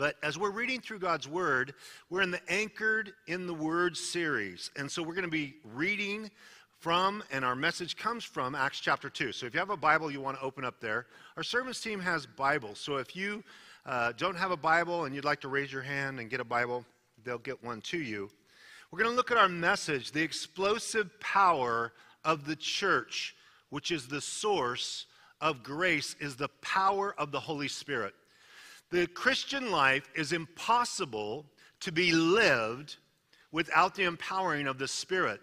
But as we're reading through God's Word, we're in the Anchored in the Word series. And so we're going to be reading from, and our message comes from, Acts chapter 2. So if you have a Bible, you want to open up there. Our service team has Bibles. So if you don't have a Bible and you'd like to raise your hand and get a Bible, they'll get one to you. We're going to look at our message, the explosive power of the church, which is the source of grace, is the power of the Holy Spirit. The Christian life is impossible to be lived without the empowering of the Spirit.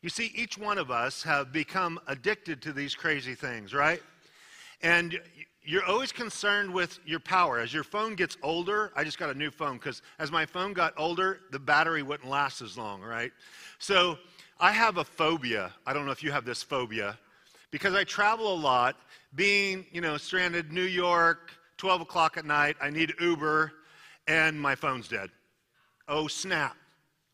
You see, each one of us have become addicted to these crazy things, right? And you're always concerned with your power. As your phone gets older, I just got a new phone because as my phone got older, the battery wouldn't last as long, right? So I have a phobia. I don't know if you have this phobia. Because I travel a lot, being, stranded New York, 12 o'clock at night, I need Uber, and my phone's dead. Oh, snap,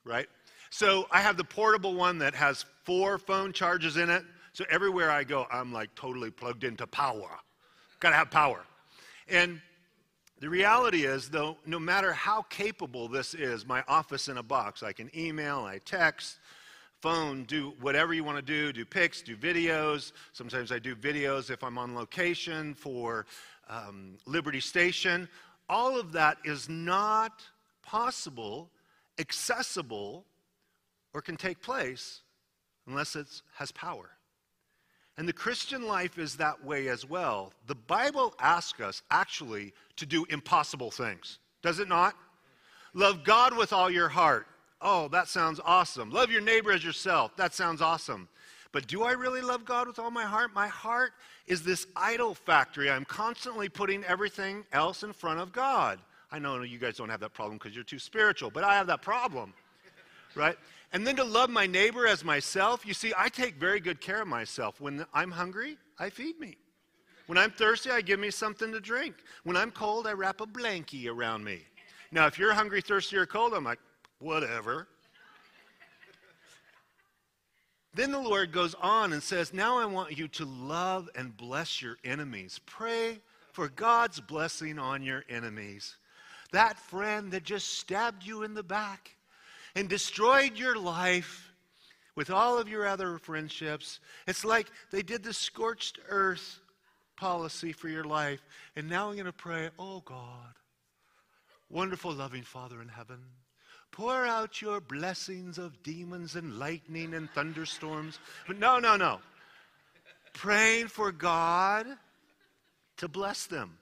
right? So I have the portable one that has 4 phone charges in it. So everywhere I go, I'm like totally plugged into power. Got to have power. And the reality is, though, no matter how capable this is, my office in a box, I can email, I text, phone, do whatever you want to do pics, do videos. Sometimes I do videos if I'm on location for Liberty Station. All of that is not possible, accessible, or can take place unless it has power. And the Christian life is that way as well. The Bible asks us actually to do impossible things. Does it not? Love God with all your heart. Oh, that sounds awesome. Love your neighbor as yourself. That sounds awesome. But do I really love God with all my heart? My heart is this idol factory. I'm constantly putting everything else in front of God. I know you guys don't have that problem because you're too spiritual, but I have that problem. Right? And then to love my neighbor as myself, you see, I take very good care of myself. When I'm hungry, I feed me. When I'm thirsty, I give me something to drink. When I'm cold, I wrap a blankie around me. Now, if you're hungry, thirsty, or cold, I'm like, whatever. Then the Lord goes on and says, now I want you to love and bless your enemies. Pray for God's blessing on your enemies. That friend that just stabbed you in the back and destroyed your life with all of your other friendships. It's like they did the scorched earth policy for your life. And now I'm going to pray, oh God, wonderful loving Father in heaven, pour out your blessings of demons and lightning and thunderstorms. But no. Praying for God to bless them.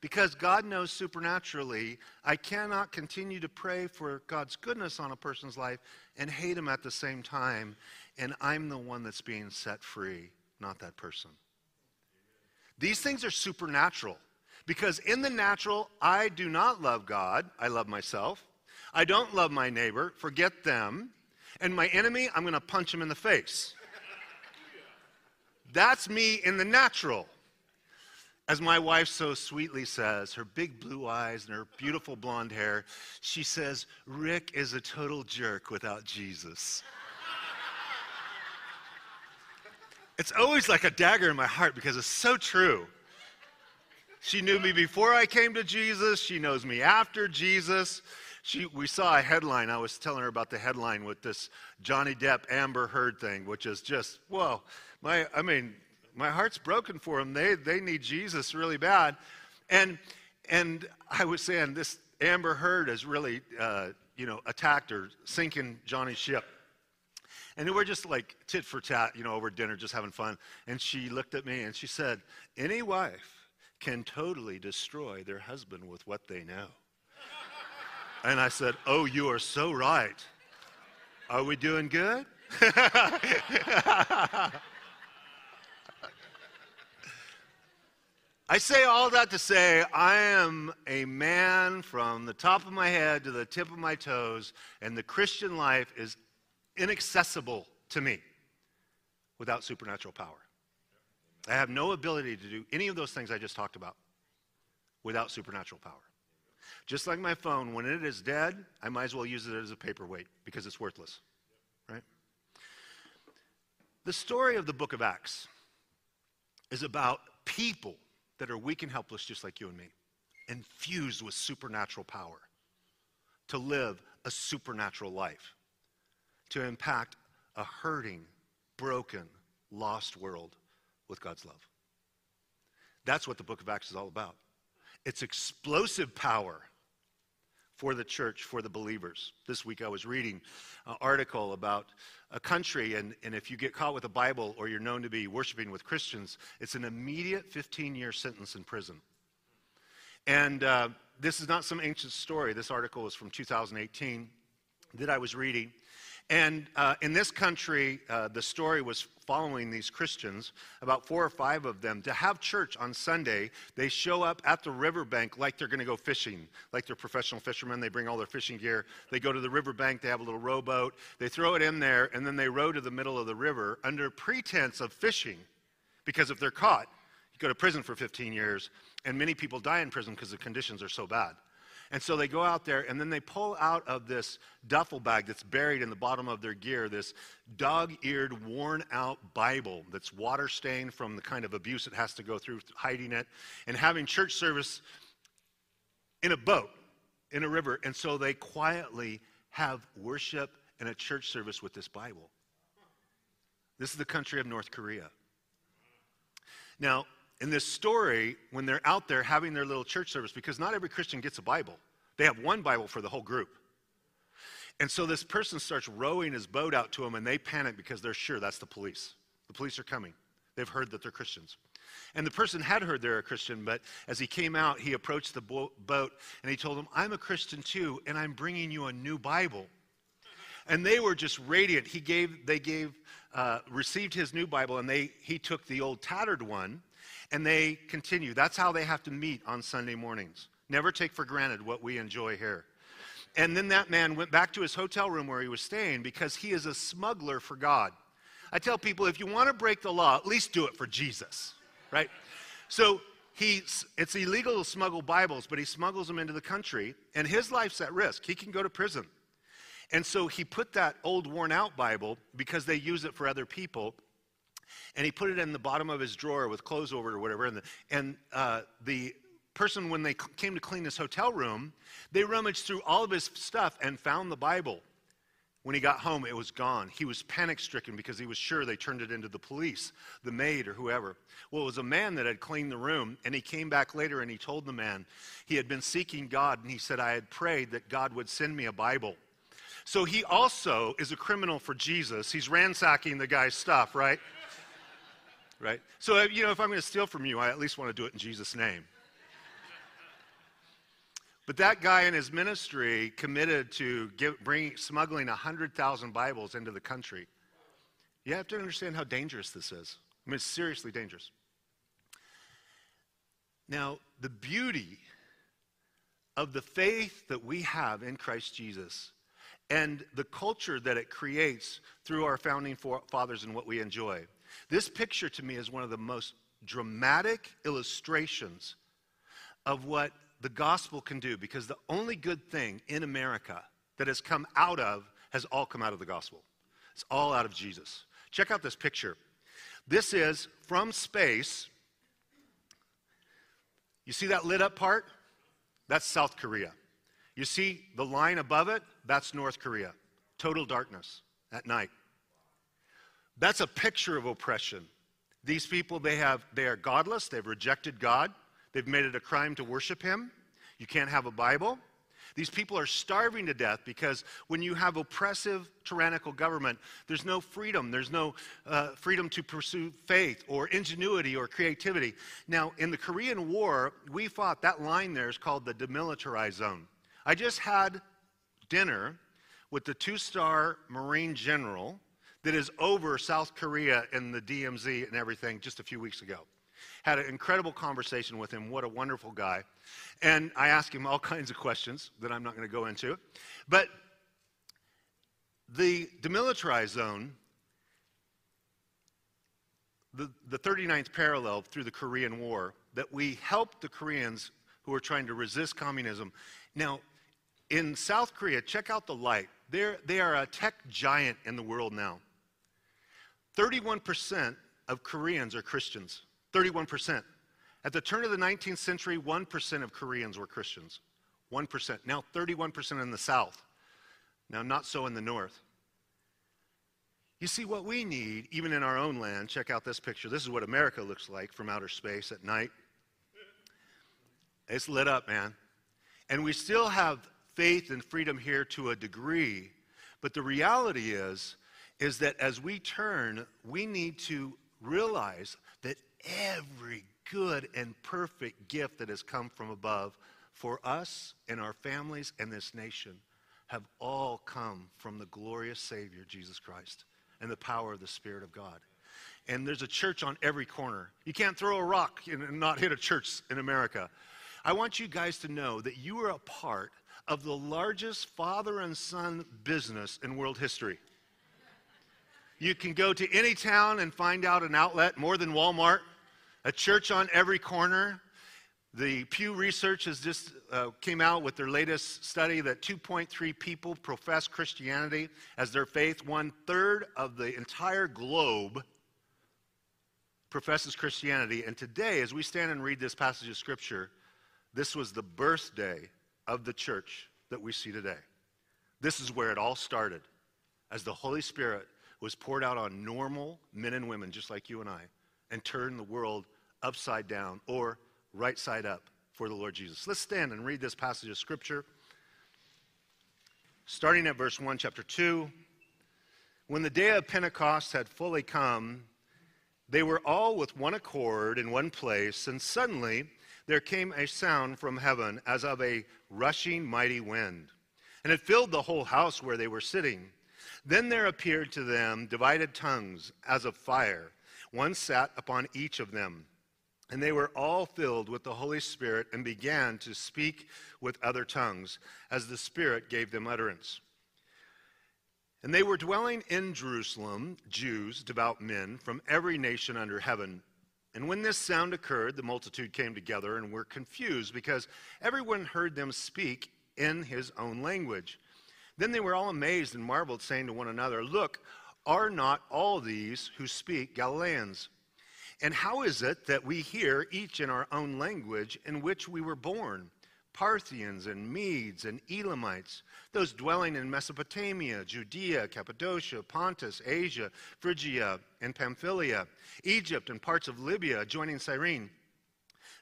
Because God knows supernaturally, I cannot continue to pray for God's goodness on a person's life and hate him at the same time. And I'm the one that's being set free, not that person. These things are supernatural. Because in the natural, I do not love God. I love myself. I don't love my neighbor. Forget them. And my enemy, I'm going to punch him in the face. That's me in the natural. As my wife so sweetly says, her big blue eyes and her beautiful blonde hair, she says, Rick is a total jerk without Jesus. It's always like a dagger in my heart because it's so true. She knew me before I came to Jesus. She knows me after Jesus. We saw a headline. I was telling her about the headline with this Johnny Depp, Amber Heard thing, which is just, whoa. My heart's broken for them. They need Jesus really bad. And I was saying this Amber Heard has really, attacked or sinking Johnny's ship. And we're just like tit for tat, over dinner, just having fun. And she looked at me and she said, any wife can totally destroy their husband with what they know. And I said, oh, you are so right. Are we doing good? I say all that to say I am a man from the top of my head to the tip of my toes, and the Christian life is inaccessible to me without supernatural power. I have no ability to do any of those things I just talked about without supernatural power. Just like my phone, when it is dead, I might as well use it as a paperweight because it's worthless, right? The story of the book of Acts is about people that are weak and helpless just like you and me. infused with supernatural power, to live a supernatural life, to impact a hurting, broken, lost world with God's love. That's what the book of Acts is all about. It's explosive power for the church, for the believers. This week I was reading an article about a country, and if you get caught with a Bible or you're known to be worshiping with Christians, it's an immediate 15-year sentence in prison. And this is not some ancient story. This article is from 2018 that I was reading. And in this country, the story was following these Christians, about 4 or 5 of them, to have church on Sunday. They show up at the riverbank like they're going to go fishing, like they're professional fishermen. They bring all their fishing gear. They go to the riverbank. They have a little rowboat. They throw it in there, and then they row to the middle of the river under pretense of fishing, because if they're caught, you go to prison for 15 years, and many people die in prison because the conditions are so bad. And so they go out there, and then they pull out of this duffel bag that's buried in the bottom of their gear this dog-eared, worn-out Bible that's water-stained from the kind of abuse it has to go through hiding it, and having church service in a boat, in a river. And so they quietly have worship and a church service with this Bible. This is the country of North Korea. Now, in this story, when they're out there having their little church service, because not every Christian gets a Bible. They have one Bible for the whole group. And so this person starts rowing his boat out to them, and they panic because they're sure that's the police. The police are coming. They've heard that they're Christians. And the person had heard they're a Christian, but as he came out, he approached the boat, and he told them, "I'm a Christian too, and I'm bringing you a new Bible." And they were just radiant. They received his new Bible, and he took the old tattered one, and they continue. That's how they have to meet on Sunday mornings. Never take for granted what we enjoy here. And then that man went back to his hotel room where he was staying, because he is a smuggler for God. I tell people, if you want to break the law, at least do it for Jesus, right? So it's illegal to smuggle Bibles, but he smuggles them into the country, and his life's at risk. He can go to prison. And so he put that old worn-out Bible, because they use it for other people, and he put it in the bottom of his drawer with clothes over it or whatever. And the person, when they came to clean his hotel room, they rummaged through all of his stuff and found the Bible. When he got home, it was gone. He was panic-stricken because he was sure they turned it into the police, the maid, or whoever. Well, it was a man that had cleaned the room, and he came back later, and he told the man he had been seeking God, and he said, "I had prayed that God would send me a Bible." So he also is a criminal for Jesus. He's ransacking the guy's stuff, right? Right? So, if I'm going to steal from you, I at least want to do it in Jesus' name. But that guy in his ministry committed to smuggling 100,000 Bibles into the country. You have to understand how dangerous this is. I mean, it's seriously dangerous. Now, the beauty of the faith that we have in Christ Jesus and the culture that it creates through our founding fathers and what we enjoy. This picture to me is one of the most dramatic illustrations of what the gospel can do, because the only good thing in America that has come out of has all come out of the gospel. It's all out of Jesus. Check out this picture. This is from space. You see that lit up part? That's South Korea. You see the line above it? That's North Korea. Total darkness at night. That's a picture of oppression. These people, they are godless. They've rejected God. They've made it a crime to worship him. You can't have a Bible. These people are starving to death, because when you have oppressive, tyrannical government, there's no freedom. There's no freedom to pursue faith or ingenuity or creativity. Now, in the Korean War, we fought. That line there is called the demilitarized zone. I just had dinner with the 2-star Marine general that is over South Korea and the DMZ and everything just a few weeks ago. Had an incredible conversation with him. What a wonderful guy. And I asked him all kinds of questions that I'm not going to go into. But the demilitarized zone, the 39th parallel through the Korean War, that we helped the Koreans who were trying to resist communism. Now, in South Korea, check out the light. They are a tech giant in the world now. 31% of Koreans are Christians. 31%. At the turn of the 19th century, 1% of Koreans were Christians. 1%. Now 31% in the South. Now not so in the North. You see, what we need, even in our own land, check out this picture. This is what America looks like from outer space at night. It's lit up, man. And we still have faith and freedom here to a degree. But the reality is that as we turn, we need to realize that every good and perfect gift that has come from above for us and our families and this nation have all come from the glorious Savior, Jesus Christ, and the power of the Spirit of God. And there's a church on every corner. You can't throw a rock and not hit a church in America. I want you guys to know that you are a part of the largest father and son business in world history. You can go to any town and find out an outlet more than Walmart, a church on every corner. The Pew Research has just came out with their latest study that 2.3 people profess Christianity as their faith. 1/3 of the entire globe professes Christianity. And today, as we stand and read this passage of Scripture, this was the birthday of the church that we see today. This is where it all started, as the Holy Spirit was poured out on normal men and women just like you and I, and turned the world upside down or right side up for the Lord Jesus. Let's stand and read this passage of Scripture, starting at verse 1, chapter 2. When the day of Pentecost had fully come, they were all with one accord in one place, and suddenly there came a sound from heaven as of a rushing mighty wind, and it filled the whole house where they were sitting. Then there appeared to them divided tongues as of fire. One sat upon each of them. And they were all filled with the Holy Spirit and began to speak with other tongues as the Spirit gave them utterance. And they were dwelling in Jerusalem, Jews, devout men, from every nation under heaven. And when this sound occurred, the multitude came together and were confused because everyone heard them speak in his own language. Then they were all amazed and marveled, saying to one another, "Look, are not all these who speak Galileans? And how is it that we hear each in our own language in which we were born? Parthians and Medes and Elamites, those dwelling in Mesopotamia, Judea, Cappadocia, Pontus, Asia, Phrygia, and Pamphylia, Egypt and parts of Libya adjoining Cyrene,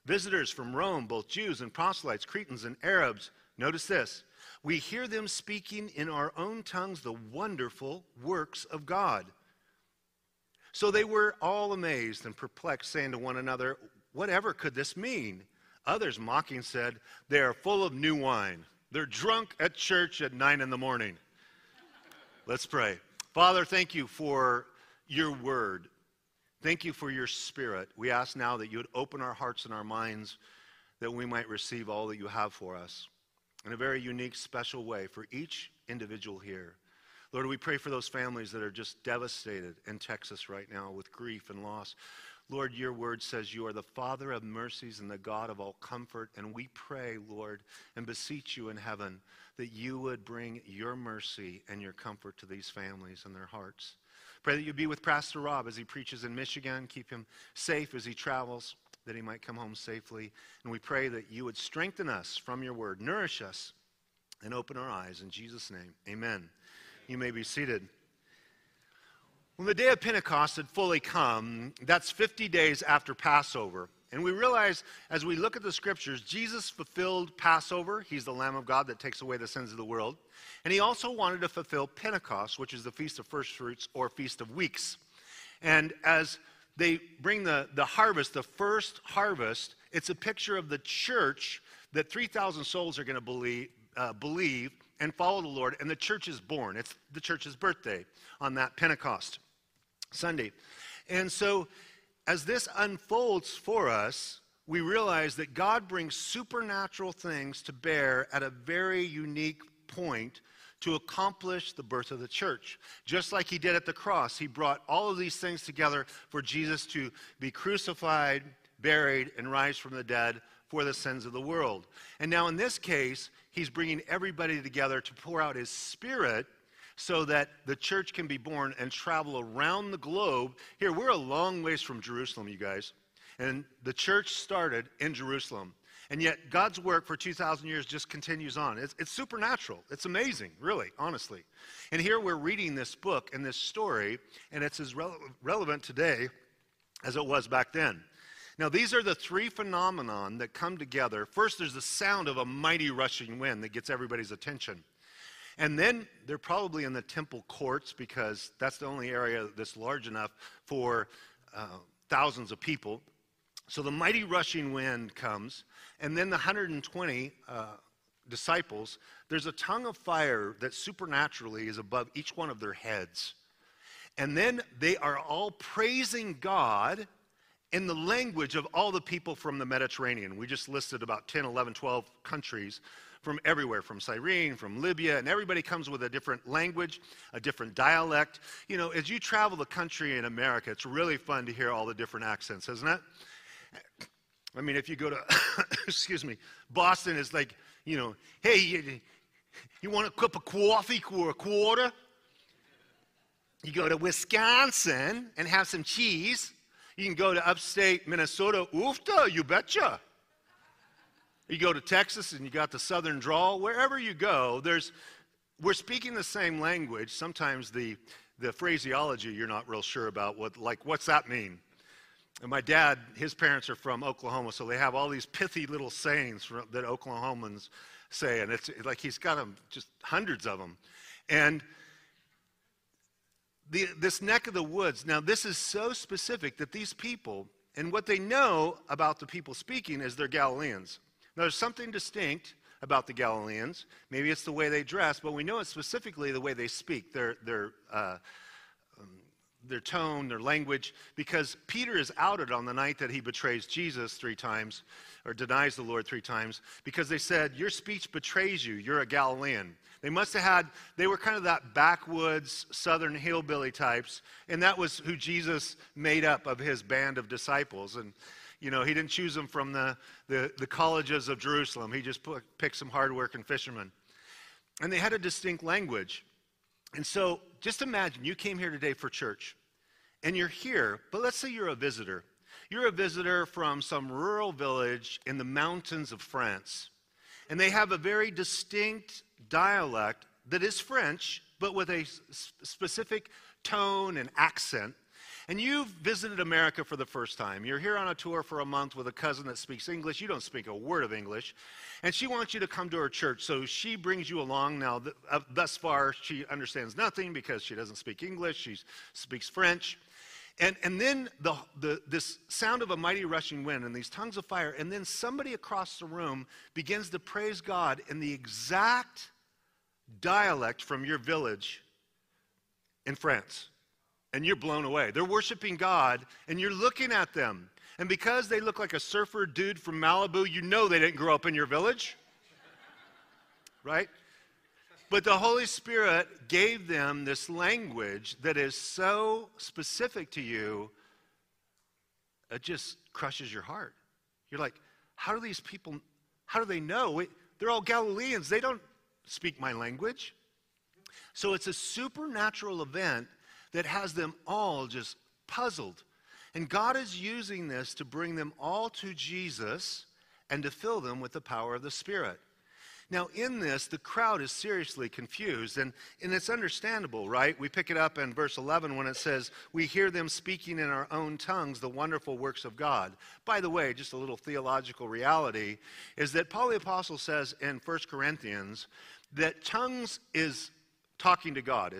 visitors from Rome, both Jews and proselytes, Cretans and Arabs." Notice this. We hear them speaking in our own tongues the wonderful works of God. So they were all amazed and perplexed, saying to one another, "Whatever could this mean?" Others mocking said, "They are full of new wine. They're drunk at church at 9 a.m. Let's pray. Father, thank you for your word. Thank you for your Spirit. We ask now that you would open our hearts and our minds that we might receive all that you have for us, in a very unique, special way for each individual here. Lord, we pray for those families that are just devastated in Texas right now with grief and loss. Lord, your word says you are the Father of mercies and the God of all comfort. And we pray, Lord, and beseech you in heaven that you would bring your mercy and your comfort to these families and their hearts. Pray that you be with Pastor Rob as he preaches in Michigan. Keep him safe as he travels, that he might come home safely. And we pray that you would strengthen us from your word, nourish us, and open our eyes. In Jesus' name, amen. You may be seated. When the day of Pentecost had fully come, that's 50 days after Passover. And we realize as we look at the Scriptures, Jesus fulfilled Passover. He's the Lamb of God that takes away the sins of the world. And he also wanted to fulfill Pentecost, which is the Feast of First Fruits or Feast of Weeks. And as they bring the harvest, the first harvest, it's a picture of the church that 3,000 souls are going to believe and follow the Lord, and the church is born. It's the church's birthday on that Pentecost Sunday. And so as this unfolds for us, we realize that God brings supernatural things to bear at a very unique point to accomplish the birth of the church. Just like he did at the cross, he brought all of these things together for Jesus to be crucified, buried, and rise from the dead for the sins of the world. And now in this case, he's bringing everybody together to pour out his Spirit so that the church can be born and travel around the globe. Here, we're a long ways from Jerusalem, you guys. And the church started in Jerusalem. And yet God's work for 2,000 years just continues on. It's supernatural. It's amazing, really, honestly. And here we're reading this book and this story, and it's as relevant today as it was back then. Now, these are the three phenomenon that come together. First, there's the sound of a mighty rushing wind that gets everybody's attention. And then they're probably in the temple courts because that's the only area that's large enough for thousands of people. So the mighty rushing wind comes, and then the 120 disciples, there's a tongue of fire that supernaturally is above each one of their heads. And then they are all praising God in the language of all the people from the Mediterranean. We just listed about 10, 11, 12 countries from everywhere, from Cyrene, from Libya, and everybody comes with a different language, a different dialect. You know, as you travel the country in America, it's really fun to hear all the different accents, isn't it? I mean, if you go to, excuse me, Boston, it's like, you know, hey, you want a cup of coffee or a quarter? You go to Wisconsin and have some cheese. You can go to upstate Minnesota, oofta, you betcha. You go to Texas and you got the southern drawl. Wherever you go, we're speaking the same language. Sometimes the phraseology you're not real sure about, what's that mean? And my dad, his parents are from Oklahoma, so they have all these pithy little sayings that Oklahomans say, and it's like he's got them, just hundreds of them. And this neck of the woods, now this is so specific that these people, and what they know about the people speaking is they're Galileans. Now there's something distinct about the Galileans. Maybe it's the way they dress, but we know it's specifically the way they speak. Their tone, their language, because Peter is outed on the night that he betrays Jesus three times, or denies the Lord three times, because they said, your speech betrays you, you're a Galilean. They must have had, they were kind of that backwoods southern hillbilly types, and that was who Jesus made up of his band of disciples. And, you know, he didn't choose them from the colleges of Jerusalem. He just picked some hard-working fishermen. And they had a distinct language. And so just imagine you came here today for church and you're here, but let's say you're a visitor. You're a visitor from some rural village in the mountains of France, and they have a very distinct dialect that is French, but with a specific tone and accent. And you've visited America for the first time. You're here on a tour for a month with a cousin that speaks English. You don't speak a word of English. And she wants you to come to her church, so she brings you along. Now, thus far, she understands nothing because she doesn't speak English. She speaks French. And then this sound of a mighty rushing wind and these tongues of fire, and then somebody across the room begins to praise God in the exact dialect from your village in France. And you're blown away. They're worshiping God, and you're looking at them. And because they look like a surfer dude from Malibu, you know they didn't grow up in your village, right? But the Holy Spirit gave them this language that is so specific to you, it just crushes your heart. You're like, how do these people, how do they know? They're all Galileans. They don't speak my language. So it's a supernatural event that has them all just puzzled. And God is using this to bring them all to Jesus and to fill them with the power of the Spirit. Now in this, the crowd is seriously confused, and it's understandable, right? We pick it up in verse 11 when it says, we hear them speaking in our own tongues the wonderful works of God. By the way, just a little theological reality is that Paul the Apostle says in 1 Corinthians that tongues is talking to God.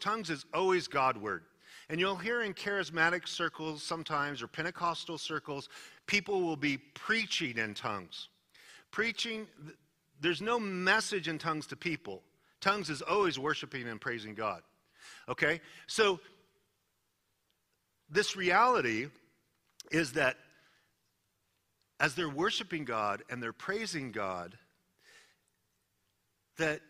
Tongues is always Godward. And you'll hear in charismatic circles sometimes, or Pentecostal circles, people will be preaching in tongues. Preaching, there's no message in tongues to people. Tongues is always worshiping and praising God. Okay? So this reality is that as they're worshiping God and they're praising God, that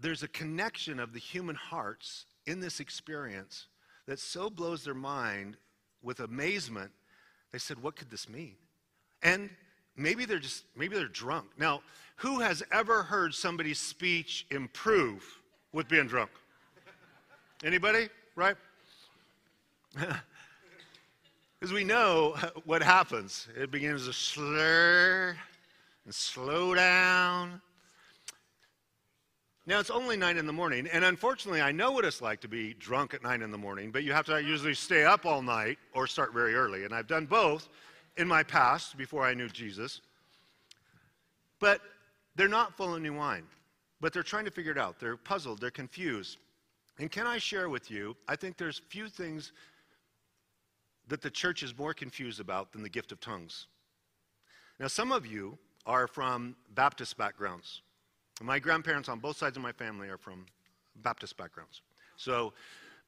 there's a connection of the human hearts in this experience that so blows their mind with amazement. They said, what could this mean? And maybe they're drunk. Now, who has ever heard somebody's speech improve with being drunk? Anybody? Right? Because we know what happens. It begins to slur and slow down. Now, it's only 9 in the morning, and unfortunately, I know what it's like to be drunk at 9 in the morning, but you have to usually stay up all night or start very early, and I've done both in my past before I knew Jesus. But they're not full of new wine, but they're trying to figure it out. They're puzzled. They're confused. And can I share with you, I think there's few things that the church is more confused about than the gift of tongues. Now, some of you are from Baptist backgrounds. My grandparents on both sides of my family are from Baptist backgrounds. So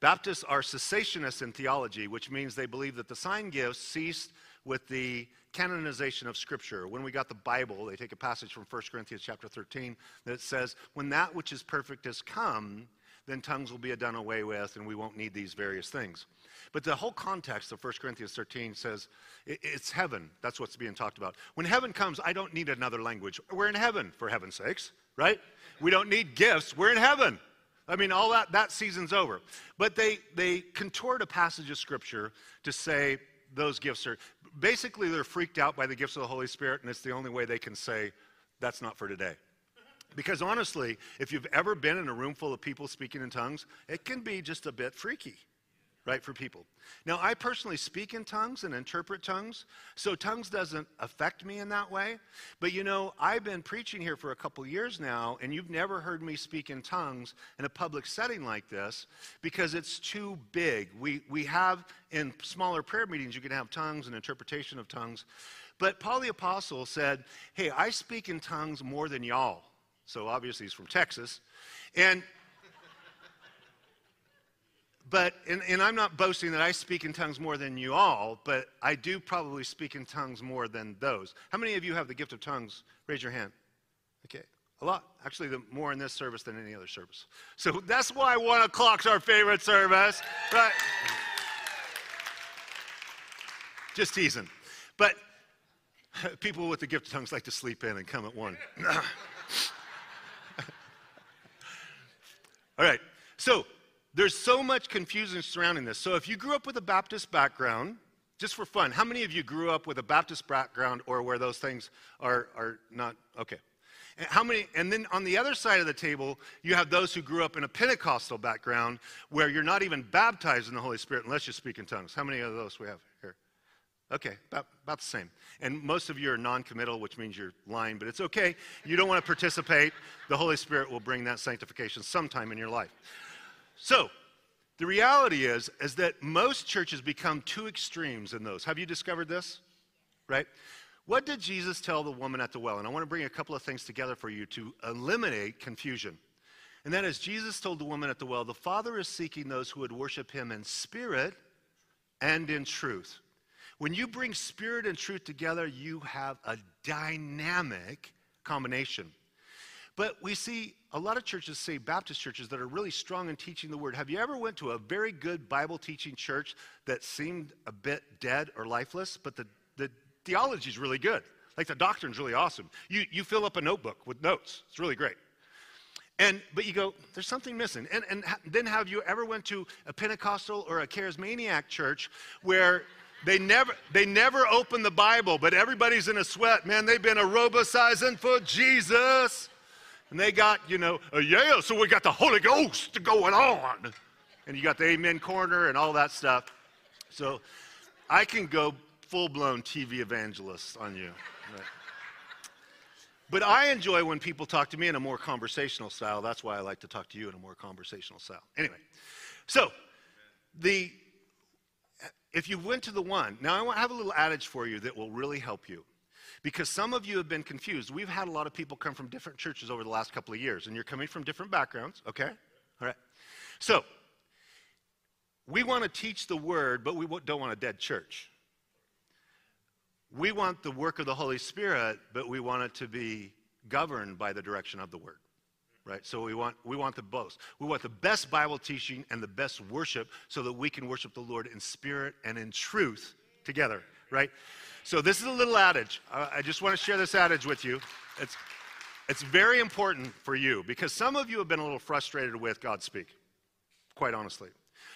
Baptists are cessationists in theology, which means they believe that the sign gifts ceased with the canonization of Scripture. When we got the Bible, they take a passage from 1 Corinthians chapter 13 that says, when that which is perfect has come, then tongues will be done away with, and we won't need these various things. But the whole context of 1 Corinthians 13 says it's heaven. That's what's being talked about. When heaven comes, I don't need another language. We're in heaven, for heaven's sakes. Right? We don't need gifts. We're in heaven. I mean, all that season's over. But they contort a passage of Scripture to say those gifts are, basically they're freaked out by the gifts of the Holy Spirit, and it's the only way they can say that's not for today. Because honestly, if you've ever been in a room full of people speaking in tongues, it can be just a bit freaky, right, for people. Now, I personally speak in tongues and interpret tongues, so tongues doesn't affect me in that way. But, you know, I've been preaching here for a couple years now, and you've never heard me speak in tongues in a public setting like this because it's too big. We have, in smaller prayer meetings, you can have tongues and interpretation of tongues. But Paul the Apostle said, hey, I speak in tongues more than y'all. So obviously he's from Texas. But I'm not boasting that I speak in tongues more than you all, but I do probably speak in tongues more than those. How many of you have the gift of tongues? Raise your hand. Okay, a lot. Actually, more in this service than any other service. So that's why 1 o'clock's our favorite service. Right? Just teasing. But people with the gift of tongues like to sleep in and come at 1. All right, so there's so much confusion surrounding this. So if you grew up with a Baptist background, just for fun, how many of you grew up with a Baptist background or where those things are not? Okay. And how many? And then on the other side of the table, you have those who grew up in a Pentecostal background where you're not even baptized in the Holy Spirit unless you speak in tongues. How many of those we have here? Okay, about the same. And most of you are non-committal, which means you're lying, but it's okay. You don't want to participate. The Holy Spirit will bring that sanctification sometime in your life. So, the reality is that most churches become two extremes in those. Have you discovered this? Right? What did Jesus tell the woman at the well? And I want to bring a couple of things together for you to eliminate confusion. And that is, Jesus told the woman at the well, the Father is seeking those who would worship him in spirit and in truth. When you bring spirit and truth together, you have a dynamic combination. But we see a lot of churches, say Baptist churches, that are really strong in teaching the word. Have you ever went to a very good Bible teaching church that seemed a bit dead or lifeless, but the theology is really good? Like the doctrine's really awesome. You fill up a notebook with notes. It's really great. But you go, there's something missing. And then have you ever went to a Pentecostal or a Charismaniac church where they never open the Bible, but everybody's in a sweat. Man, they've been aerobicizing for Jesus. And they got, you know, so we got the Holy Ghost going on. And you got the Amen Corner and all that stuff. So I can go full-blown TV evangelist on you. Right? But I enjoy when people talk to me in a more conversational style. That's why I like to talk to you in a more conversational style. Anyway, so if you went to the one, now I want to have a little adage for you that will really help you. Because some of you have been confused. We've had a lot of people come from different churches over the last couple of years, and you're coming from different backgrounds, okay? All right. So, we want to teach the word, but we don't want a dead church. We want the work of the Holy Spirit, but we want it to be governed by the direction of the word, right? So we want the both. We want the best Bible teaching and the best worship so that we can worship the Lord in spirit and in truth together, right? So this is a little adage. I just want to share this adage with you. It's very important for you because some of you have been a little frustrated with God speak, quite honestly.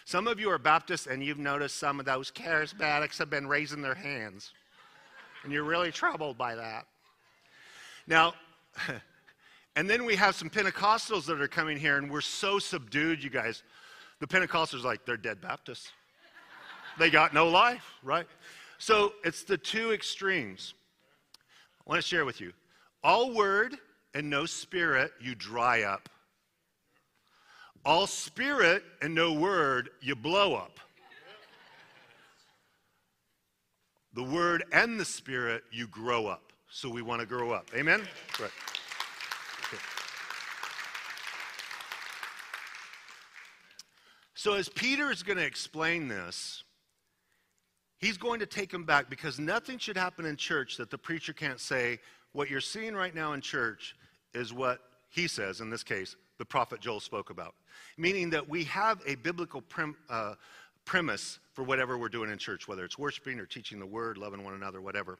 Some of you are Baptists, and you've noticed some of those charismatics have been raising their hands. And you're really troubled by that. Now, and then we have some Pentecostals that are coming here, and we're so subdued, you guys. The Pentecostals are like, they're dead Baptists. They got no life, right? So it's the two extremes. I want to share with you. All word and no spirit, you dry up. All spirit and no word, you blow up. The word and the spirit, you grow up. So we want to grow up. Amen? Right. Okay. So as Peter is going to explain this, he's going to take them back, because nothing should happen in church that the preacher can't say, what you're seeing right now in church is what he says, in this case, the prophet Joel spoke about. Meaning that we have a biblical premise for whatever we're doing in church, whether it's worshiping or teaching the word, loving one another, whatever.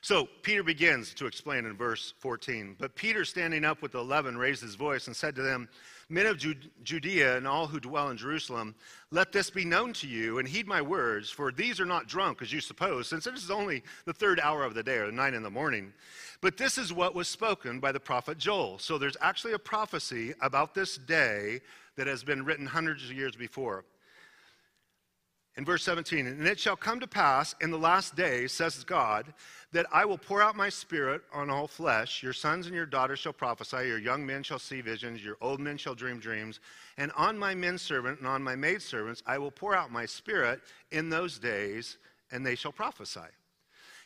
So Peter begins to explain in verse 14. But Peter, standing up with the 11, raised his voice and said to them, Men of Judea and all who dwell in Jerusalem, let this be known to you, and heed my words, for these are not drunk, as you suppose, since it is only the 3rd hour of the day, or 9 in the morning. But this is what was spoken by the prophet Joel. So there's actually a prophecy about this day that has been written hundreds of years before. In verse 17, and it shall come to pass in the last days, says God, that I will pour out my spirit on all flesh. Your sons and your daughters shall prophesy, your young men shall see visions, your old men shall dream dreams. And on my men servant and on my maid servants I will pour out my spirit in those days, and they shall prophesy.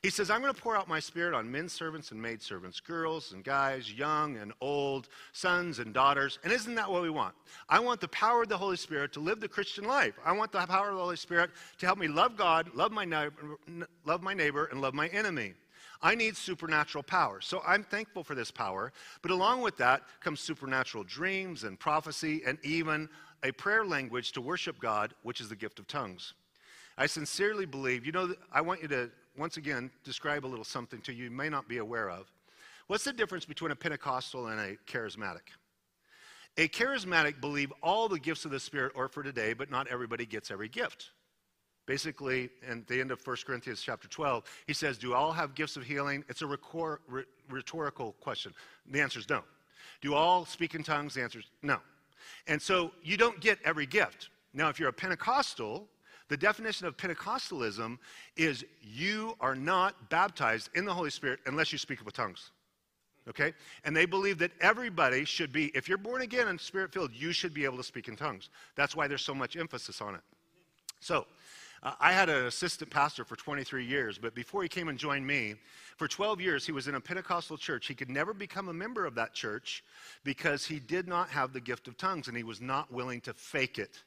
He says, I'm going to pour out my spirit on men servants and maid servants, girls and guys, young and old, sons and daughters. And isn't that what we want? I want the power of the Holy Spirit to live the Christian life. I want the power of the Holy Spirit to help me love God, love my neighbor, and love my enemy. I need supernatural power. So I'm thankful for this power. But along with that comes supernatural dreams and prophecy and even a prayer language to worship God, which is the gift of tongues. I sincerely believe, you know, I want you to, once again, describe a little something to you you may not be aware of. What's the difference between a Pentecostal and a charismatic? A charismatic believe all the gifts of the Spirit are for today, but not everybody gets every gift. Basically, at the end of 1 Corinthians chapter 12, he says, do all have gifts of healing? It's a rhetorical question. The answer is no. Do all speak in tongues? The answer is no. And so you don't get every gift. Now, if you're a Pentecostal, the definition of Pentecostalism is you are not baptized in the Holy Spirit unless you speak with tongues, okay? And they believe that everybody should be, if you're born again and Spirit-filled, you should be able to speak in tongues. That's why there's so much emphasis on it. So I had an assistant pastor for 23 years, but before he came and joined me, for 12 years he was in a Pentecostal church. He could never become a member of that church because he did not have the gift of tongues, and he was not willing to fake it.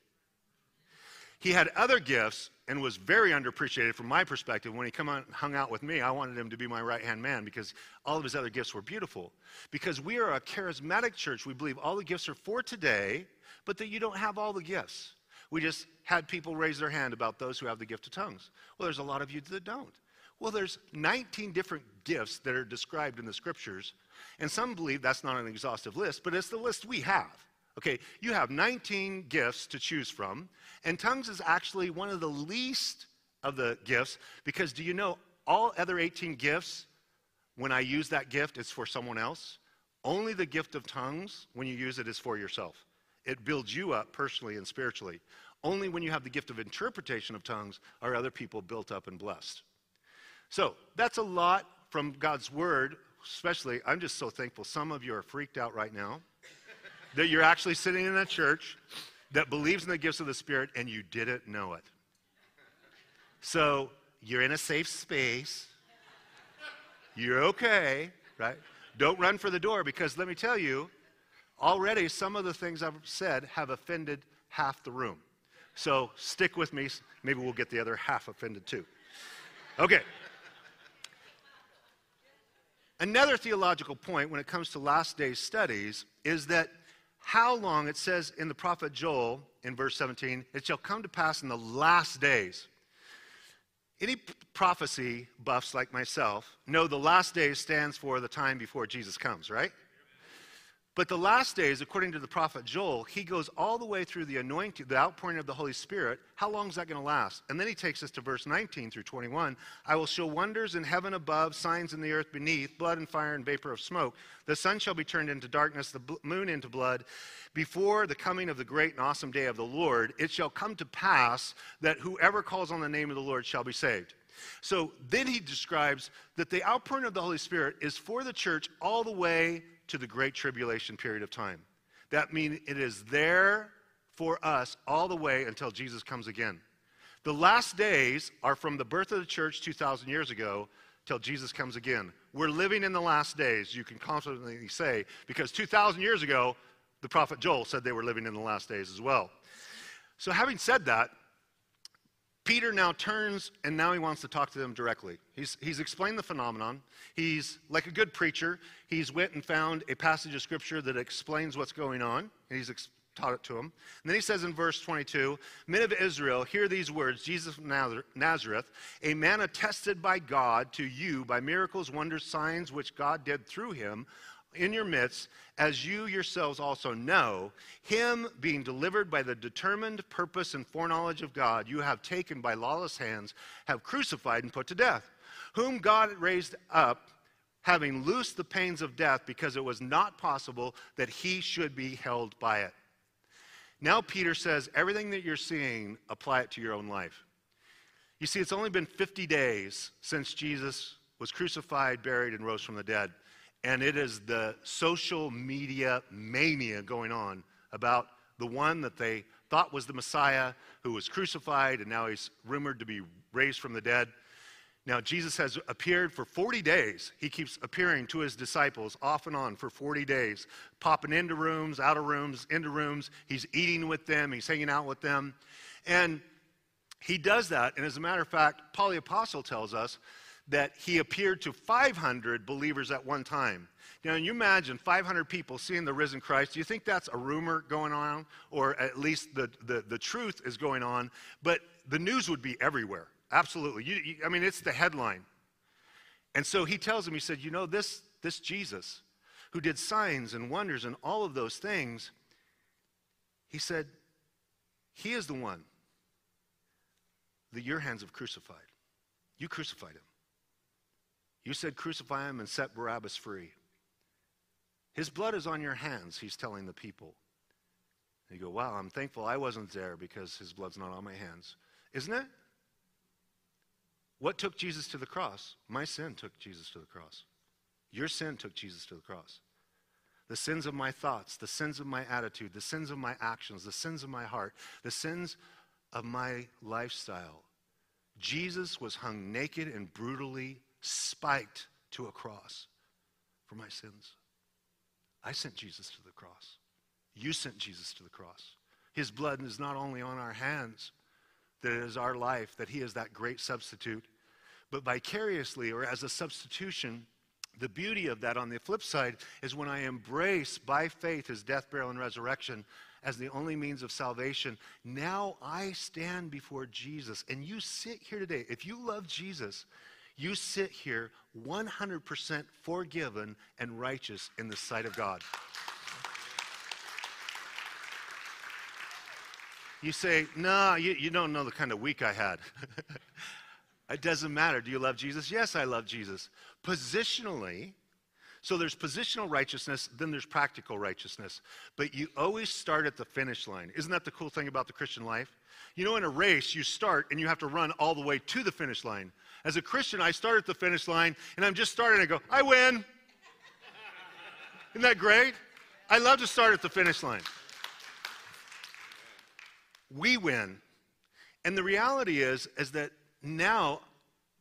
He had other gifts and was very underappreciated from my perspective. When he came out and hung out with me, I wanted him to be my right-hand man because all of his other gifts were beautiful. Because we are a charismatic church. We believe all the gifts are for today, but that you don't have all the gifts. We just had people raise their hand about those who have the gift of tongues. Well, there's a lot of you that don't. Well, there's 19 different gifts that are described in the Scriptures, and some believe that's not an exhaustive list, but it's the list we have. Okay, you have 19 gifts to choose from, and tongues is actually one of the least of the gifts, because do you know all other 18 gifts, when I use that gift, it's for someone else? Only the gift of tongues, when you use it, is for yourself. It builds you up personally and spiritually. Only when you have the gift of interpretation of tongues are other people built up and blessed. So that's a lot from God's Word, especially. I'm just so thankful. Some of you are freaked out right now that you're actually sitting in a church that believes in the gifts of the Spirit and you didn't know it. So you're in a safe space. You're okay, right? Don't run for the door, because let me tell you, already some of the things I've said have offended half the room. So stick with me. Maybe we'll get the other half offended too. Okay. Another theological point when it comes to last days studies is that how long, it says in the prophet Joel, in verse 17, it shall come to pass in the last days. Any prophecy buffs like myself know the last days stands for the time before Jesus comes, right? But the last days, according to the prophet Joel, he goes all the way through the anointing, the outpouring of the Holy Spirit. How long is that going to last? And then he takes us to verse 19 through 21. I will show wonders in heaven above, signs in the earth beneath, blood and fire and vapor of smoke. The sun shall be turned into darkness, the moon into blood, before the coming of the great and awesome day of the Lord. It shall come to pass that whoever calls on the name of the Lord shall be saved. So then he describes that the outpouring of the Holy Spirit is for the church all the way to the great tribulation period of time. That means it is there for us all the way until Jesus comes again. The last days are from the birth of the church 2,000 years ago till Jesus comes again. We're living in the last days, you can confidently say, because 2,000 years ago, the prophet Joel said they were living in the last days as well. So having said that, Peter now turns, and now he wants to talk to them directly. He's explained the phenomenon. He's like a good preacher. He's went and found a passage of Scripture that explains what's going on, and he's taught it to them. And then he says in verse 22, Men of Israel, hear these words, Jesus of Nazareth, a man attested by God to you by miracles, wonders, signs, which God did through him in your midst, as you yourselves also know, him being delivered by the determined purpose and foreknowledge of God, you have taken by lawless hands, have crucified and put to death, whom God raised up, having loosed the pains of death, because it was not possible that he should be held by it. Now Peter says, everything that you're seeing, apply it to your own life. You see, it's only been 50 days since Jesus was crucified, buried, and rose from the dead. And it is the social media mania going on about the one that they thought was the Messiah who was crucified, and now he's rumored to be raised from the dead. Now, Jesus has appeared for 40 days. He keeps appearing to his disciples off and on for 40 days, popping into rooms, out of rooms, into rooms. He's eating with them. He's hanging out with them. And he does that. And as a matter of fact, Paul the Apostle tells us that he appeared to 500 believers at one time. Now, you imagine 500 people seeing the risen Christ. Do you think that's a rumor going on? Or at least the truth is going on. But the news would be everywhere. Absolutely. I mean, it's the headline. And so he tells them, he said, you know, this Jesus who did signs and wonders and all of those things, he said, he is the one that your hands have crucified. You crucified him. You said crucify him and set Barabbas free. His blood is on your hands, he's telling the people. And you go, wow, I'm thankful I wasn't there because his blood's not on my hands. Isn't it? What took Jesus to the cross? My sin took Jesus to the cross. Your sin took Jesus to the cross. The sins of my thoughts, the sins of my attitude, the sins of my actions, the sins of my heart, the sins of my lifestyle. Jesus was hung naked and brutally spiked to a cross for my sins. I sent Jesus to the cross. You sent Jesus to the cross. His blood is not only on our hands, that it is our life, that he is that great substitute, but vicariously or as a substitution, the beauty of that on the flip side is when I embrace by faith his death, burial, and resurrection as the only means of salvation, now I stand before Jesus. And you sit here today, if you love Jesus, you sit here 100% forgiven and righteous in the sight of God. You say, no, you don't know the kind of week I had. It doesn't matter. Do you love Jesus? Yes, I love Jesus. Positionally, so there's positional righteousness, then there's practical righteousness. But you always start at the finish line. Isn't that the cool thing about the Christian life? You know, in a race, you start and you have to run all the way to the finish line. As a Christian, I start at the finish line, and I'm just starting to go, I win. Isn't that great? I love to start at the finish line. We win. And the reality is that now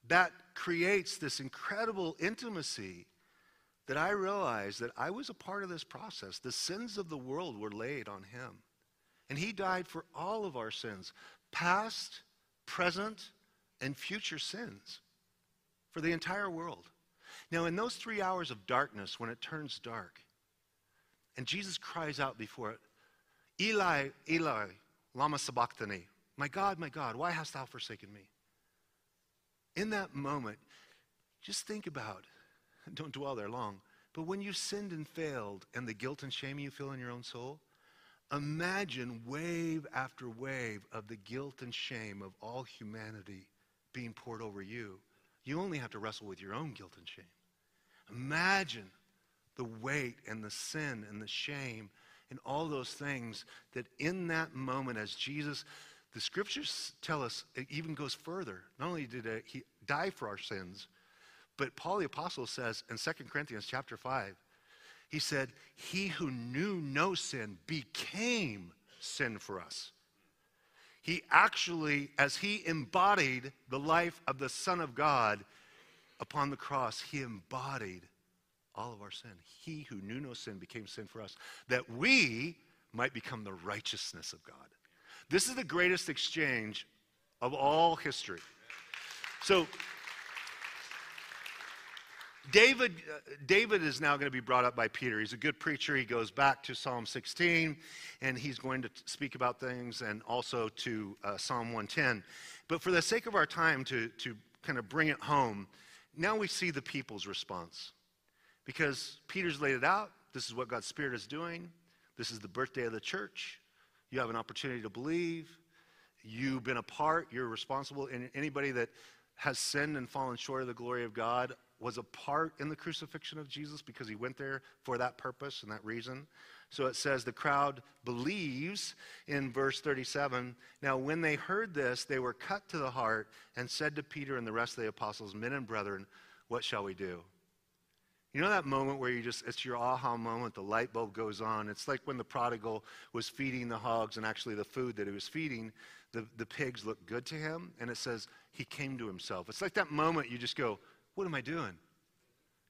that creates this incredible intimacy that I realized that I was a part of this process. The sins of the world were laid on him. And he died for all of our sins, past, present, and future sins for the entire world. Now, in those 3 hours of darkness, when it turns dark, and Jesus cries out before it, Eli, Eli, lama sabachthani, my God, why hast thou forsaken me? In that moment, just think about, don't dwell there long, But when you sinned and failed and the guilt and shame you feel in your own soul, imagine wave after wave of the guilt and shame of all humanity being poured over you. You only have to wrestle with your own guilt and shame. Imagine the weight and the sin and the shame and all those things that in that moment as Jesus, the scriptures tell us it even goes further. Not only did he die for our sins, but Paul the Apostle says in 2 Corinthians chapter 5, he said, he who knew no sin became sin for us. He actually, as he embodied the life of the Son of God upon the cross, he embodied all of our sin. He who knew no sin became sin for us, that we might become the righteousness of God. This is the greatest exchange of all history. So David is now going to be brought up by Peter. He's a good preacher. He goes back to Psalm 16, and he's going to speak about things and also to Psalm 110. But for the sake of our time, to kind of bring it home, now we see the people's response. Because Peter's laid it out. This is what God's Spirit is doing. This is the birthday of the church. You have an opportunity to believe. You've been a part. You're responsible. And anybody that has sinned and fallen short of the glory of God was a part in the crucifixion of Jesus because he went there for that purpose and that reason. So it says the crowd believes in verse 37. Now when they heard this, they were cut to the heart and said to Peter and the rest of the apostles, men and brethren, what shall we do? You know that moment where you just, it's your aha moment, the light bulb goes on. It's like when the prodigal was feeding the hogs, and actually the food that he was feeding, the pigs looked good to him. And it says he came to himself. It's like that moment you just go, what am I doing?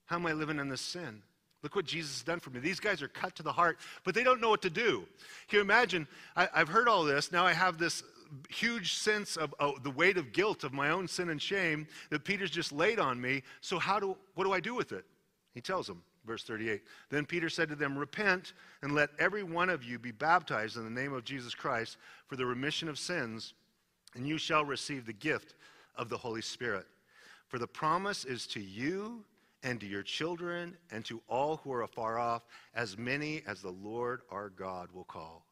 How am I living in this sin? Look what Jesus has done for me. These guys are cut to the heart, but they don't know what to do. Can you imagine? I've heard all this. Now I have this huge sense of the weight of guilt of my own sin and shame that Peter's just laid on me. So what do I do with it? He tells them, verse 38, then Peter said to them, repent and let every one of you be baptized in the name of Jesus Christ for the remission of sins, and you shall receive the gift of the Holy Spirit. For the promise is to you and to your children and to all who are afar off, as many as the Lord our God will call.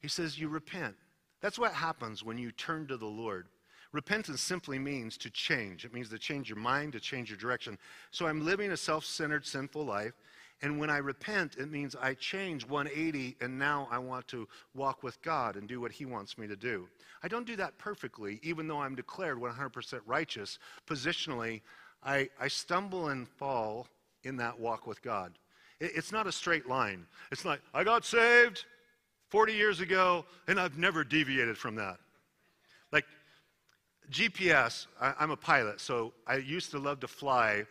He says, you repent. That's what happens when you turn to the Lord. Repentance simply means to change. It means to change your mind, to change your direction. So I'm living a self-centered, sinful life. And when I repent, it means I change 180, and now I want to walk with God and do what he wants me to do. I don't do that perfectly, even though I'm declared 100% righteous. Positionally, I stumble and fall in that walk with God. It's not a straight line. It's not, I got saved 40 years ago, and I've never deviated from that. Like GPS, I'm a pilot, so I used to love to fly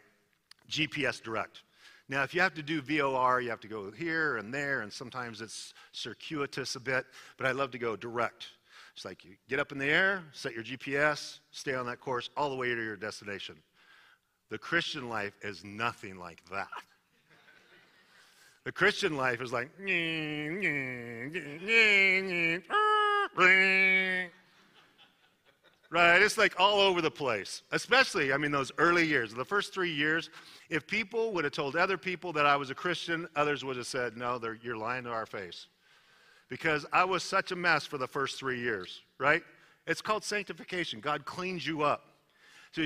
GPS direct. Now, if you have to do VOR, you have to go here and there, and sometimes it's circuitous a bit, but I love to go direct. It's like you get up in the air, set your GPS, stay on that course all the way to your destination. The Christian life is nothing like that. The Christian life is like, right? It's like all over the place, especially, I mean, those early years, the first 3 years. If people would have told other people that I was a Christian, others would have said, no, you're lying to our face. Because I was such a mess for the first 3 years, right? It's called sanctification. God cleans you up. So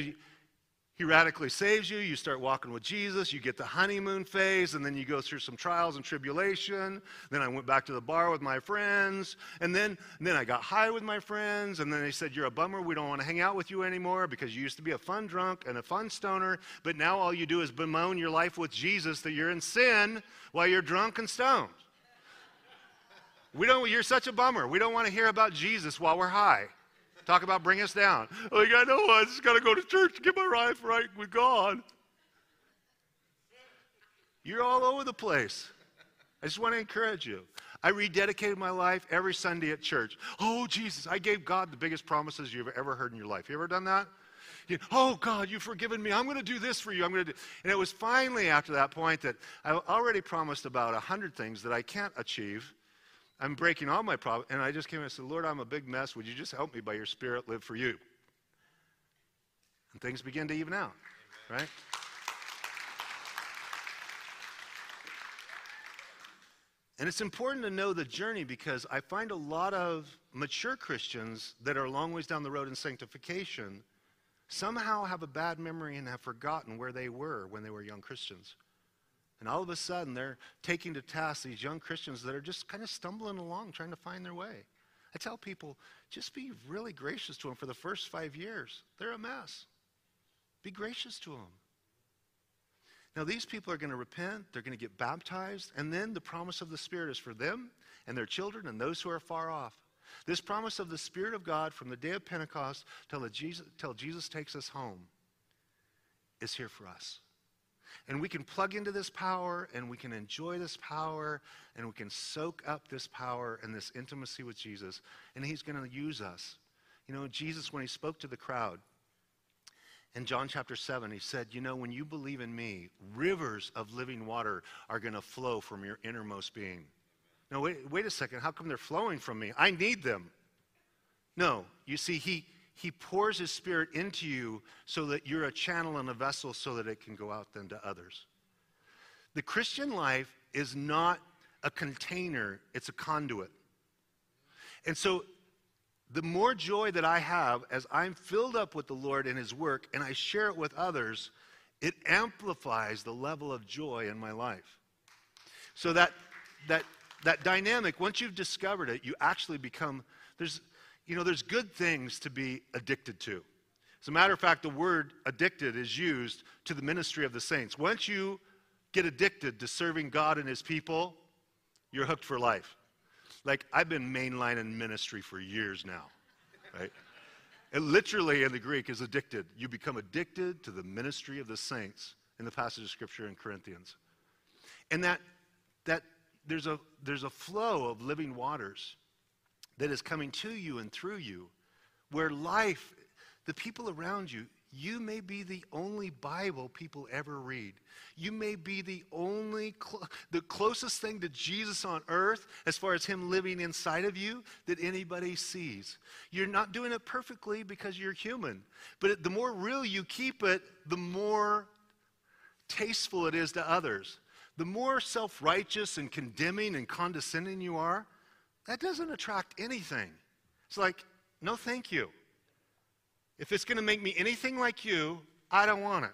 he radically saves you. You start walking with Jesus. You get the honeymoon phase, and then you go through some trials and tribulation. Then I went back to the bar with my friends, and then I got high with my friends, and then they said, you're a bummer. We don't want to hang out with you anymore because you used to be a fun drunk and a fun stoner, but now all you do is bemoan your life with Jesus, that you're in sin while you're drunk and stoned. You're such a bummer. We don't want to hear about Jesus while we're high. Talk about bring us down. Like, I know, I just got to go to church and get my life right with God. You're all over the place. I just want to encourage you. I rededicated my life every Sunday at church. Oh, Jesus, I gave God the biggest promises you've ever heard in your life. You ever done that? Oh, God, you've forgiven me. I'm going to do this for you. And it was finally after that point that I already promised about 100 things that I can't achieve. I'm breaking all my problems, and I just came and said, Lord, I'm a big mess. Would you just help me by your Spirit live for you? And things begin to even out, Amen. Right? And it's important to know the journey, because I find a lot of mature Christians that are a long ways down the road in sanctification somehow have a bad memory and have forgotten where they were when they were young Christians. And all of a sudden, they're taking to task these young Christians that are just kind of stumbling along, trying to find their way. I tell people, just be really gracious to them for the first 5 years. They're a mess. Be gracious to them. Now, these people are going to repent. They're going to get baptized. And then the promise of the Spirit is for them and their children and those who are far off. This promise of the Spirit of God from the day of Pentecost till Jesus takes us home is here for us. And we can plug into this power, and we can enjoy this power, and we can soak up this power and this intimacy with Jesus. And he's going to use us. You know, Jesus, when he spoke to the crowd in John chapter 7, he said, you know, when you believe in me, rivers of living water are going to flow from your innermost being. No, wait a second. How come they're flowing from me? I need them. No, you see, He pours his Spirit into you so that you're a channel and a vessel so that it can go out then to others. The Christian life is not a container, it's a conduit. And so the more joy that I have as I'm filled up with the Lord and his work and I share it with others, it amplifies the level of joy in my life. So that dynamic, once you've discovered it, you actually become, there's good things to be addicted to. As a matter of fact, the word addicted is used to the ministry of the saints. Once you get addicted to serving God and his people, you're hooked for life. Like, I've been mainlining ministry for years now, right? It literally in the Greek is addicted. You become addicted to the ministry of the saints in the passage of Scripture in Corinthians. And that there's a flow of living waters that is coming to you and through you, where life, the people around you, you may be the only Bible people ever read. You may be the only, the closest thing to Jesus on earth, as far as him living inside of you, that anybody sees. You're not doing it perfectly because you're human, but the more real you keep it, the more tasteful it is to others. The more self-righteous and condemning and condescending you are, that doesn't attract anything. It's like, no thank you. If it's going to make me anything like you, I don't want it.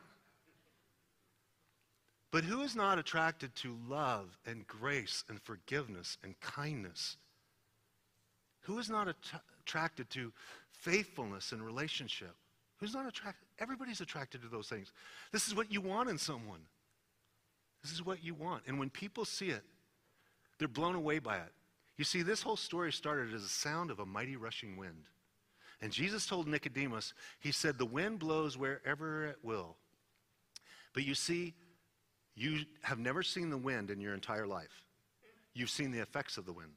But who is not attracted to love and grace and forgiveness and kindness? Who is not attracted to faithfulness and relationship? Who's not attracted? Everybody's attracted to those things. This is what you want in someone. This is what you want. And when people see it, they're blown away by it. You see, this whole story started as the sound of a mighty rushing wind. And Jesus told Nicodemus, he said, the wind blows wherever it will. But you see, you have never seen the wind in your entire life. You've seen the effects of the wind.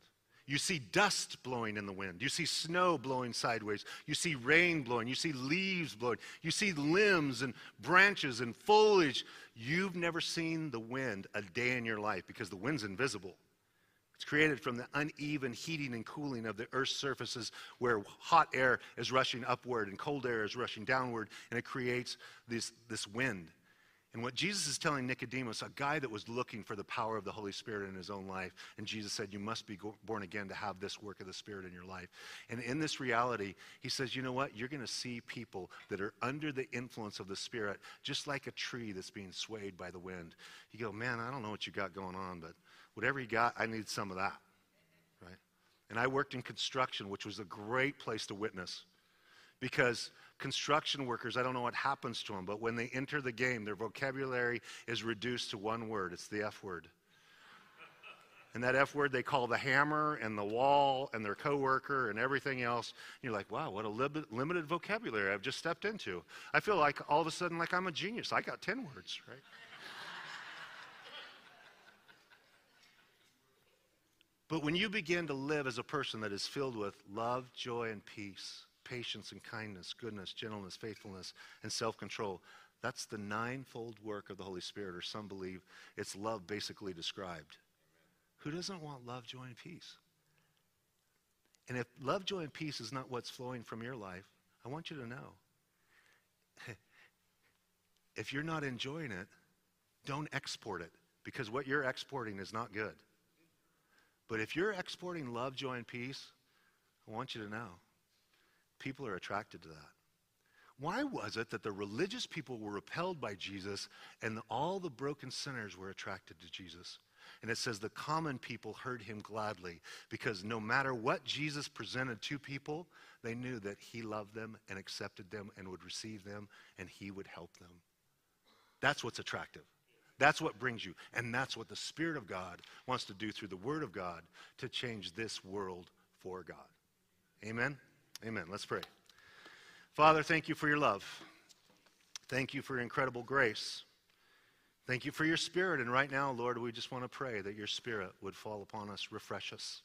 You see dust blowing in the wind. You see snow blowing sideways. You see rain blowing. You see leaves blowing. You see limbs and branches and foliage. You've never seen the wind a day in your life because the wind's invisible. It's created from the uneven heating and cooling of the earth's surfaces, where hot air is rushing upward and cold air is rushing downward, and it creates this wind. And what Jesus is telling Nicodemus, a guy that was looking for the power of the Holy Spirit in his own life, and Jesus said, you must be born again to have this work of the Spirit in your life. And in this reality, he says, you know what? You're going to see people that are under the influence of the Spirit, just like a tree that's being swayed by the wind. You go, man, I don't know what you got going on, but whatever you got, I need some of that, right? And I worked in construction, which was a great place to witness, because construction workers, I don't know what happens to them, but when they enter the game, their vocabulary is reduced to one word. It's the F word. And that F word they call the hammer and the wall and their coworker and everything else. And you're like, wow, what a limited vocabulary I've just stepped into. I feel like all of a sudden like I'm a genius. I got 10 words, right? But when you begin to live as a person that is filled with love, joy, and peace, patience and kindness, goodness, gentleness, faithfulness, and self-control, that's the ninefold work of the Holy Spirit, or some believe it's love basically described. Who doesn't want love, joy, and peace? And if love, joy, and peace is not what's flowing from your life, I want you to know, if you're not enjoying it, don't export it, because what you're exporting is not good. But if you're exporting love, joy, and peace, I want you to know, people are attracted to that. Why was it that the religious people were repelled by Jesus and all the broken sinners were attracted to Jesus? And it says the common people heard him gladly, because no matter what Jesus presented to people, they knew that he loved them and accepted them and would receive them and he would help them. That's what's attractive. That's what brings you. And that's what the Spirit of God wants to do through the Word of God to change this world for God. Amen? Amen. Let's pray. Father, thank you for your love. Thank you for your incredible grace. Thank you for your Spirit. And right now, Lord, we just want to pray that your Spirit would fall upon us, refresh us.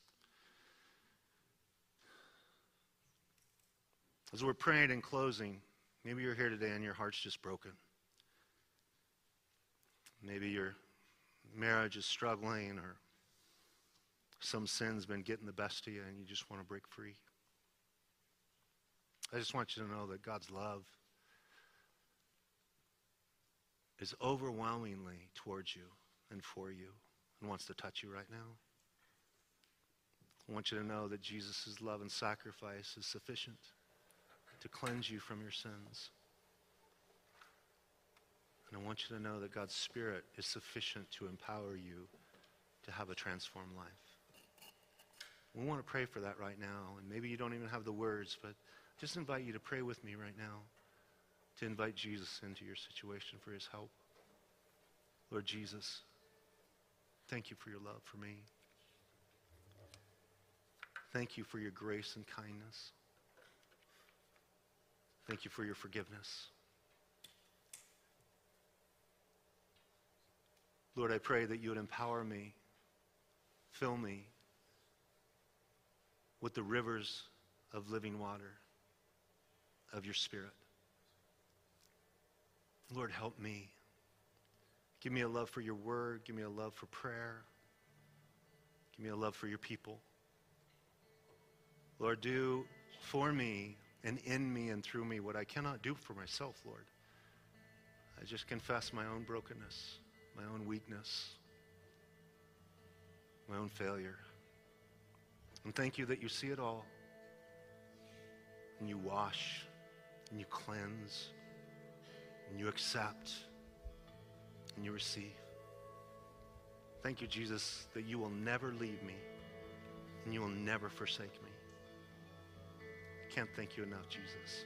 As we're praying in closing, maybe you're here today and your heart's just broken. Maybe your marriage is struggling, or some sin's been getting the best of you and you just want to break free. I just want you to know that God's love is overwhelmingly towards you and for you and wants to touch you right now. I want you to know that Jesus' love and sacrifice is sufficient to cleanse you from your sins. And I want you to know that God's Spirit is sufficient to empower you to have a transformed life. We want to pray for that right now. And maybe you don't even have the words, but just invite you to pray with me right now, to invite Jesus into your situation for his help. Lord Jesus, thank you for your love for me. Thank you for your grace and kindness. Thank you for your forgiveness. Lord, I pray that you would empower me, fill me with the rivers of living water of your Spirit. Lord, help me. Give me a love for your word. Give me a love for prayer. Give me a love for your people. Lord, do for me and in me and through me what I cannot do for myself, Lord. I just confess my own brokenness, my own weakness, my own failure. And thank you that you see it all. And you wash, and you cleanse, and you accept, and you receive. Thank you, Jesus, that you will never leave me, and you will never forsake me. I can't thank you enough, Jesus.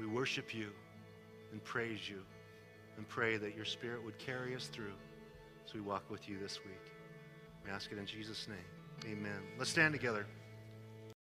We worship you and praise you, and pray that your Spirit would carry us through as we walk with you this week. We ask it in Jesus' name. Amen. Let's stand together.